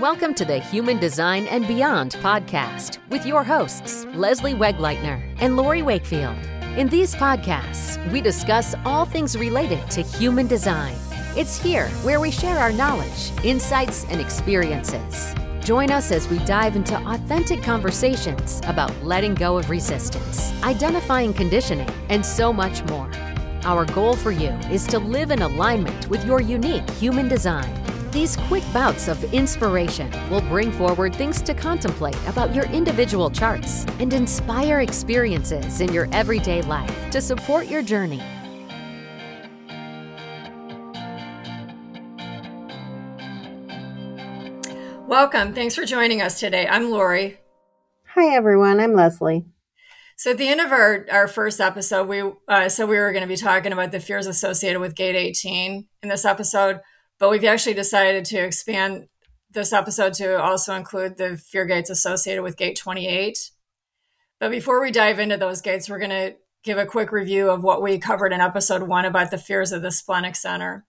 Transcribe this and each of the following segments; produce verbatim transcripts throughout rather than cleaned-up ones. Welcome to the Human Design and Beyond podcast with your hosts, Leslie Wegleitner and Lori Wakefield. In these podcasts, we discuss all things related to human design. It's here where we share our knowledge, insights, and experiences. Join us as we dive into authentic conversations about letting go of resistance, identifying conditioning, and so much more. Our goal for you is to live in alignment with your unique human design. These quick bouts of inspiration will bring forward things to contemplate about your individual charts and inspire experiences in your everyday life to support your journey. Welcome. Thanks for joining us today. I'm Lori. Hi, everyone. I'm Leslie. So at the end of our, our first episode, we uh, so we were going to be talking about the fears associated with Gate eighteen in this episode, but we've actually decided to expand this episode to also include the fear gates associated with Gate twenty-eight. But before we dive into those gates, we're going to give a quick review of what we covered in episode one about the fears of the Splenic Center.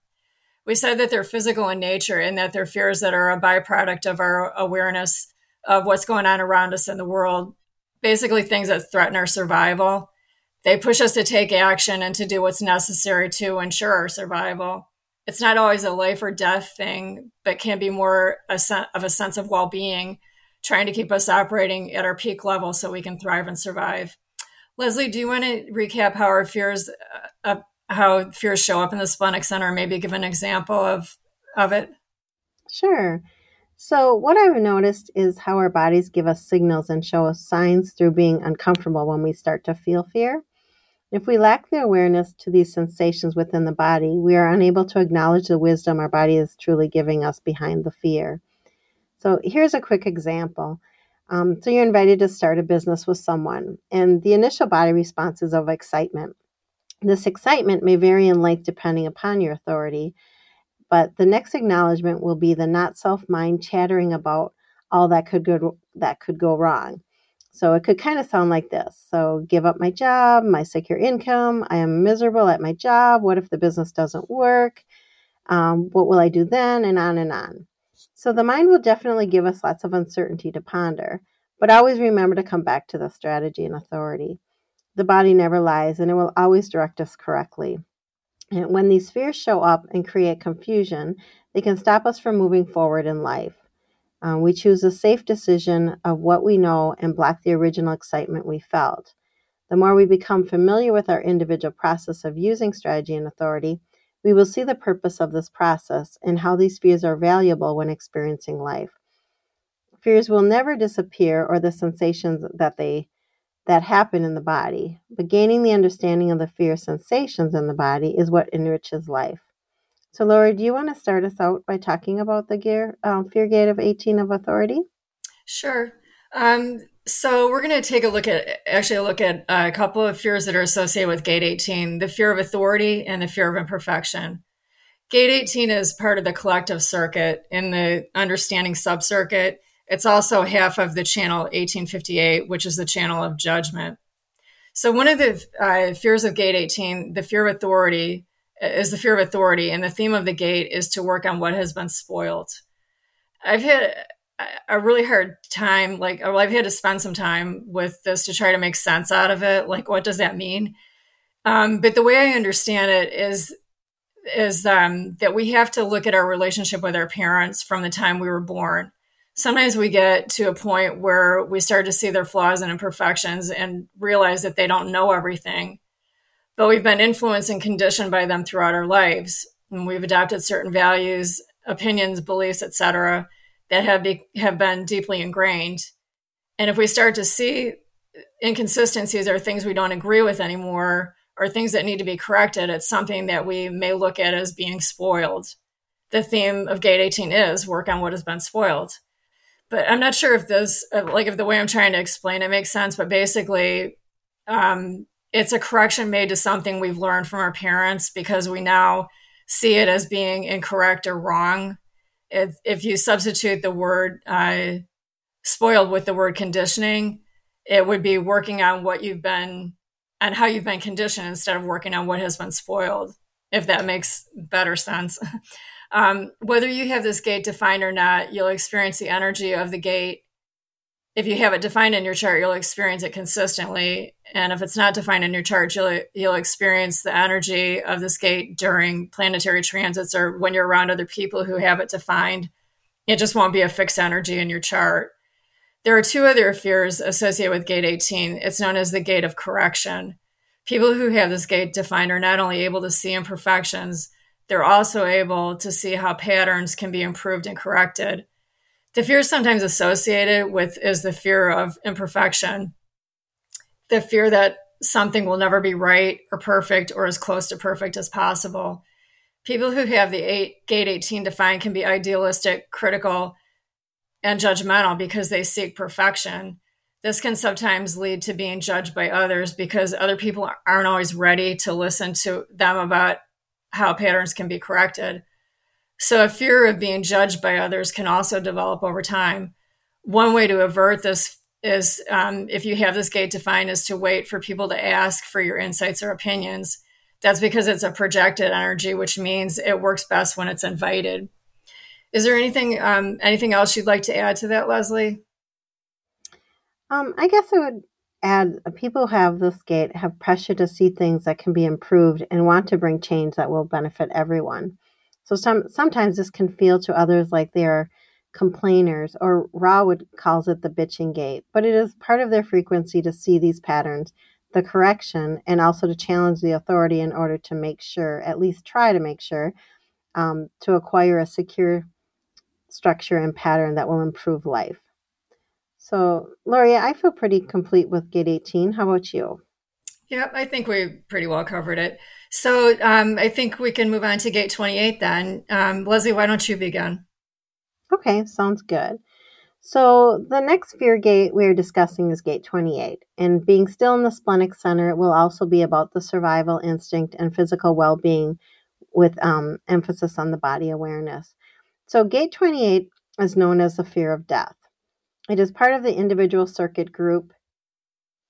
We said that they're physical in nature and that they're fears that are a byproduct of our awareness of what's going on around us in the world, basically things that threaten our survival. They push us to take action and to do what's necessary to ensure our survival. It's not always a life or death thing, but can be more a sen- of a sense of well-being, trying to keep us operating at our peak level so we can thrive and survive. Leslie, do you want to recap how our fears uh, uh, how fears show up in the Splenic Center, maybe give an example of, of it? Sure. So what I've noticed is how our bodies give us signals and show us signs through being uncomfortable when we start to feel fear. If we lack the awareness to these sensations within the body, we are unable to acknowledge the wisdom our body is truly giving us behind the fear. So here's a quick example. Um, so you're invited to start a business with someone, and the initial body response is of excitement. This excitement may vary in length depending upon your authority, but the next acknowledgement will be the not-self mind chattering about all that could go that could go wrong. So it could kind of sound like this. So give up my job, my secure income, I am miserable at my job, what if the business doesn't work, um, what will I do then, and on and on. So the mind will definitely give us lots of uncertainty to ponder, but always remember to come back to the strategy and authority. The body never lies, and it will always direct us correctly. And when these fears show up and create confusion, they can stop us from moving forward in life. Um, we choose a safe decision of what we know and block the original excitement we felt. The more we become familiar with our individual process of using strategy and authority, we will see the purpose of this process and how these fears are valuable when experiencing life. Fears will never disappear, or the sensations that they that happen in the body, but gaining the understanding of the fear sensations in the body is what enriches life. So Lori, do you want to start us out by talking about the gear, um, fear gate of eighteen of authority? Sure. Um, so we're going to take a look at, actually a look at a couple of fears that are associated with gate eighteen, the fear of authority and the fear of imperfection. Gate eighteen is part of the collective circuit in the understanding subcircuit. It's also half of the channel eighteen fifty-eight, which is the channel of judgment. So one of the uh, fears of gate eighteen, the fear of authority, is the fear of authority. And the theme of the gate is to work on what has been spoiled. I've had a really hard time, like well, I've had to spend some time with this to try to make sense out of it. Like, what does that mean? Um, but the way I understand it is is um, that we have to look at our relationship with our parents from the time we were born. Sometimes we get to a point where we start to see their flaws and imperfections and realize that they don't know everything, but we've been influenced and conditioned by them throughout our lives. And we've adopted certain values, opinions, beliefs, et cetera, that have be- have been deeply ingrained. And if we start to see inconsistencies or things we don't agree with anymore, or things that need to be corrected, it's something that we may look at as being spoiled. The theme of Gate eighteen is work on what has been spoiled. But I'm not sure if this, like if the way I'm trying to explain it makes sense, but basically um, it's a correction made to something we've learned from our parents because we now see it as being incorrect or wrong. If, if you substitute the word uh, spoiled with the word conditioning, it would be working on what you've been, on how you've been conditioned instead of working on what has been spoiled, if that makes better sense. Um, whether you have this gate defined or not, you'll experience the energy of the gate. If you have it defined in your chart, you'll experience it consistently. And if it's not defined in your chart, you'll, you'll experience the energy of this gate during planetary transits or when you're around other people who have it defined. It just won't be a fixed energy in your chart. There are two other fears associated with Gate eighteen. It's known as the Gate of Correction. People who have this gate defined are not only able to see imperfections, they're also able to see how patterns can be improved and corrected. The fear sometimes associated with is the fear of imperfection, the fear that something will never be right or perfect or as close to perfect as possible. People who have the eight, Gate eighteen defined can be idealistic, critical, and judgmental because they seek perfection. This can sometimes lead to being judged by others because other people aren't always ready to listen to them about how patterns can be corrected. So a fear of being judged by others can also develop over time. One way to avert this is um, if you have this gate defined is to wait for people to ask for your insights or opinions. That's because it's a projected energy, which means it works best when it's invited. Is there anything um, anything else you'd like to add to that, Leslie? Um, I guess I would add people who have this gate have pressure to see things that can be improved and want to bring change that will benefit everyone. So some, sometimes this can feel to others like they are complainers, or Ra would calls it the bitching gate, but it is part of their frequency to see these patterns, the correction, and also to challenge the authority in order to make sure, at least try to make sure, um, to acquire a secure structure and pattern that will improve life. So, Lori, I feel pretty complete with Gate eighteen. How about you? Yep, I think we pretty well covered it. So um, I think we can move on to Gate twenty-eight then. Um, Leslie, why don't you begin? Okay, sounds good. So the next fear gate we are discussing is Gate twenty-eight. And being still in the Splenic Center will also be about the survival instinct and physical well-being with um, emphasis on the body awareness. So Gate twenty-eight is known as the fear of death. It is part of the individual circuit group.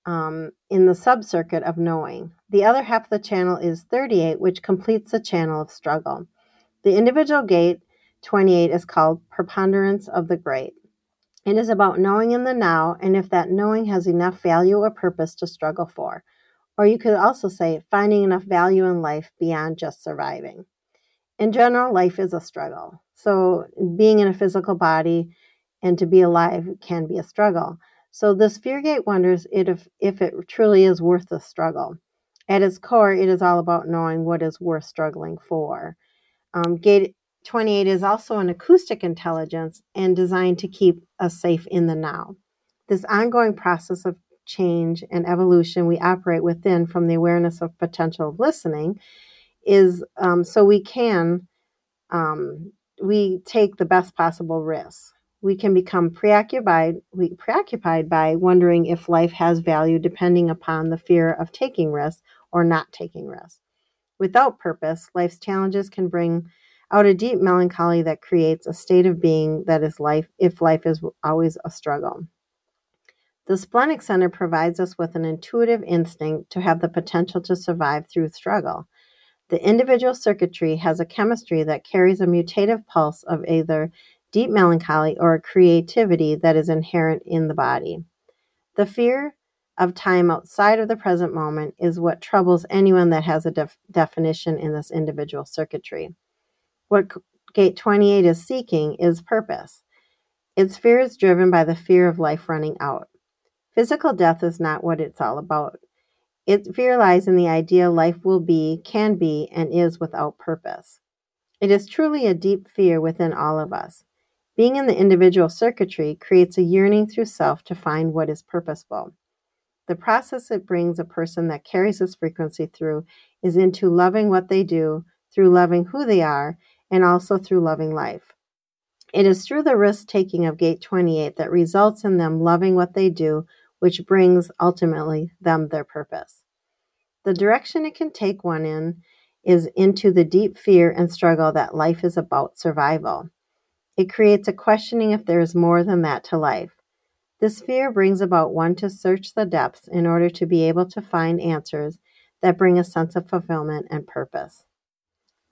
Um, in the subcircuit of knowing. The other half of the channel is thirty-eight, which completes the channel of struggle. The individual gate, twenty-eight, is called preponderance of the great. It is about knowing in the now and if that knowing has enough value or purpose to struggle for. Or you could also say finding enough value in life beyond just surviving. In general, life is a struggle. So being in a physical body and to be alive can be a struggle. So this fear gate wonders if, if it truly is worth the struggle. At its core, it is all about knowing what is worth struggling for. Um, Gate twenty-eight is also an acoustic intelligence and designed to keep us safe in the now. This ongoing process of change and evolution we operate within from the awareness of potential of listening is um, so we can, um, we take the best possible risks. We can become preoccupied, we, preoccupied by wondering if life has value depending upon the fear of taking risks or not taking risks. Without purpose, life's challenges can bring out a deep melancholy that creates a state of being that is life, if life is always a struggle. The Splenic Center provides us with an intuitive instinct to have the potential to survive through struggle. The individual circuitry has a chemistry that carries a mutative pulse of either deep melancholy, or creativity that is inherent in the body. The fear of time outside of the present moment is what troubles anyone that has a def- definition in this individual circuitry. What Gate twenty-eight is seeking is purpose. Its fear is driven by the fear of life running out. Physical death is not what it's all about. Its fear lies in the idea life will be, can be, and is without purpose. It is truly a deep fear within all of us. Being in the individual circuitry creates a yearning through self to find what is purposeful. The process it brings a person that carries this frequency through is into loving what they do, through loving who they are, and also through loving life. It is through the risk-taking of Gate twenty-eight that results in them loving what they do, which brings, ultimately, them their purpose. The direction it can take one in is into the deep fear and struggle that life is about survival. It creates a questioning if there is more than that to life. This fear brings about one to search the depths in order to be able to find answers that bring a sense of fulfillment and purpose.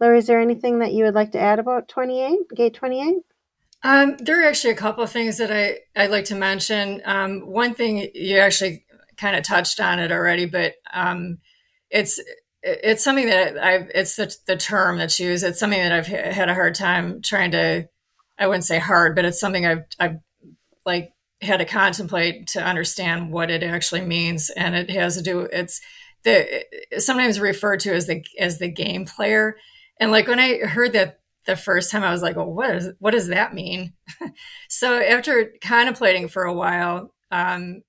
Lori, is there anything that you would like to add about twenty-eight, Gate twenty-eight? Um, there are actually a couple of things that I, I'd like to mention. Um, one thing you actually kind of touched on it already, but um, it's it's something that I've, it's the, the term that's used. It's something that I've had a hard time trying to, I wouldn't say hard, but it's something I've, I've like had to contemplate to understand what it actually means. And it has to do, it's the, sometimes referred to as the, as the game player. And like when I heard that, the first time I was like, well, what is, what does that mean? So after contemplating for a while, um,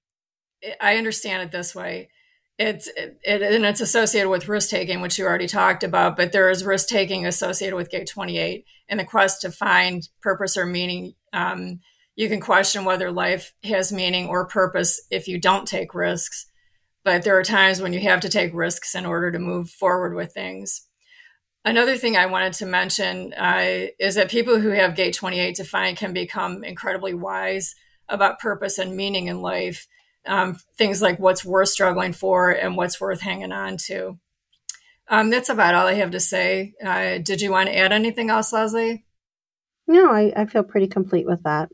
I understand it this way. It's, it, and it's associated with risk-taking, which you already talked about, but there is risk-taking associated with Gate twenty-eight and the quest to find purpose or meaning. Um, you can question whether life has meaning or purpose if you don't take risks, but there are times when you have to take risks in order to move forward with things. Another thing I wanted to mention uh, is that people who have Gate twenty-eight defined can become incredibly wise about purpose and meaning in life, um, things like what's worth struggling for and what's worth hanging on to. Um, that's about all I have to say. Uh, did you want to add anything else, Leslie? No, I, I feel pretty complete with that.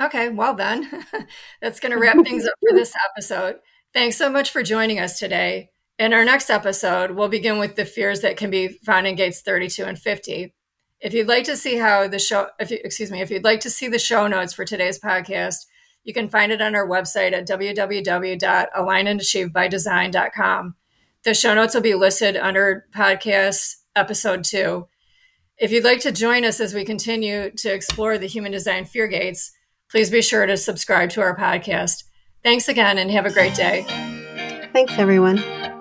Okay, well then, that's going to wrap things up for this episode. Thanks so much for joining us today. In our next episode, we'll begin with the fears that can be found in Gates thirty-two and fifty. If you'd like to see how the show, if you, excuse me, if you'd like to see the show notes for today's podcast, you can find it on our website at w w w dot align and achieve by design dot com. The show notes will be listed under podcast episode two. If you'd like to join us as we continue to explore the human design fear gates, please be sure to subscribe to our podcast. Thanks again and have a great day. Thanks, everyone.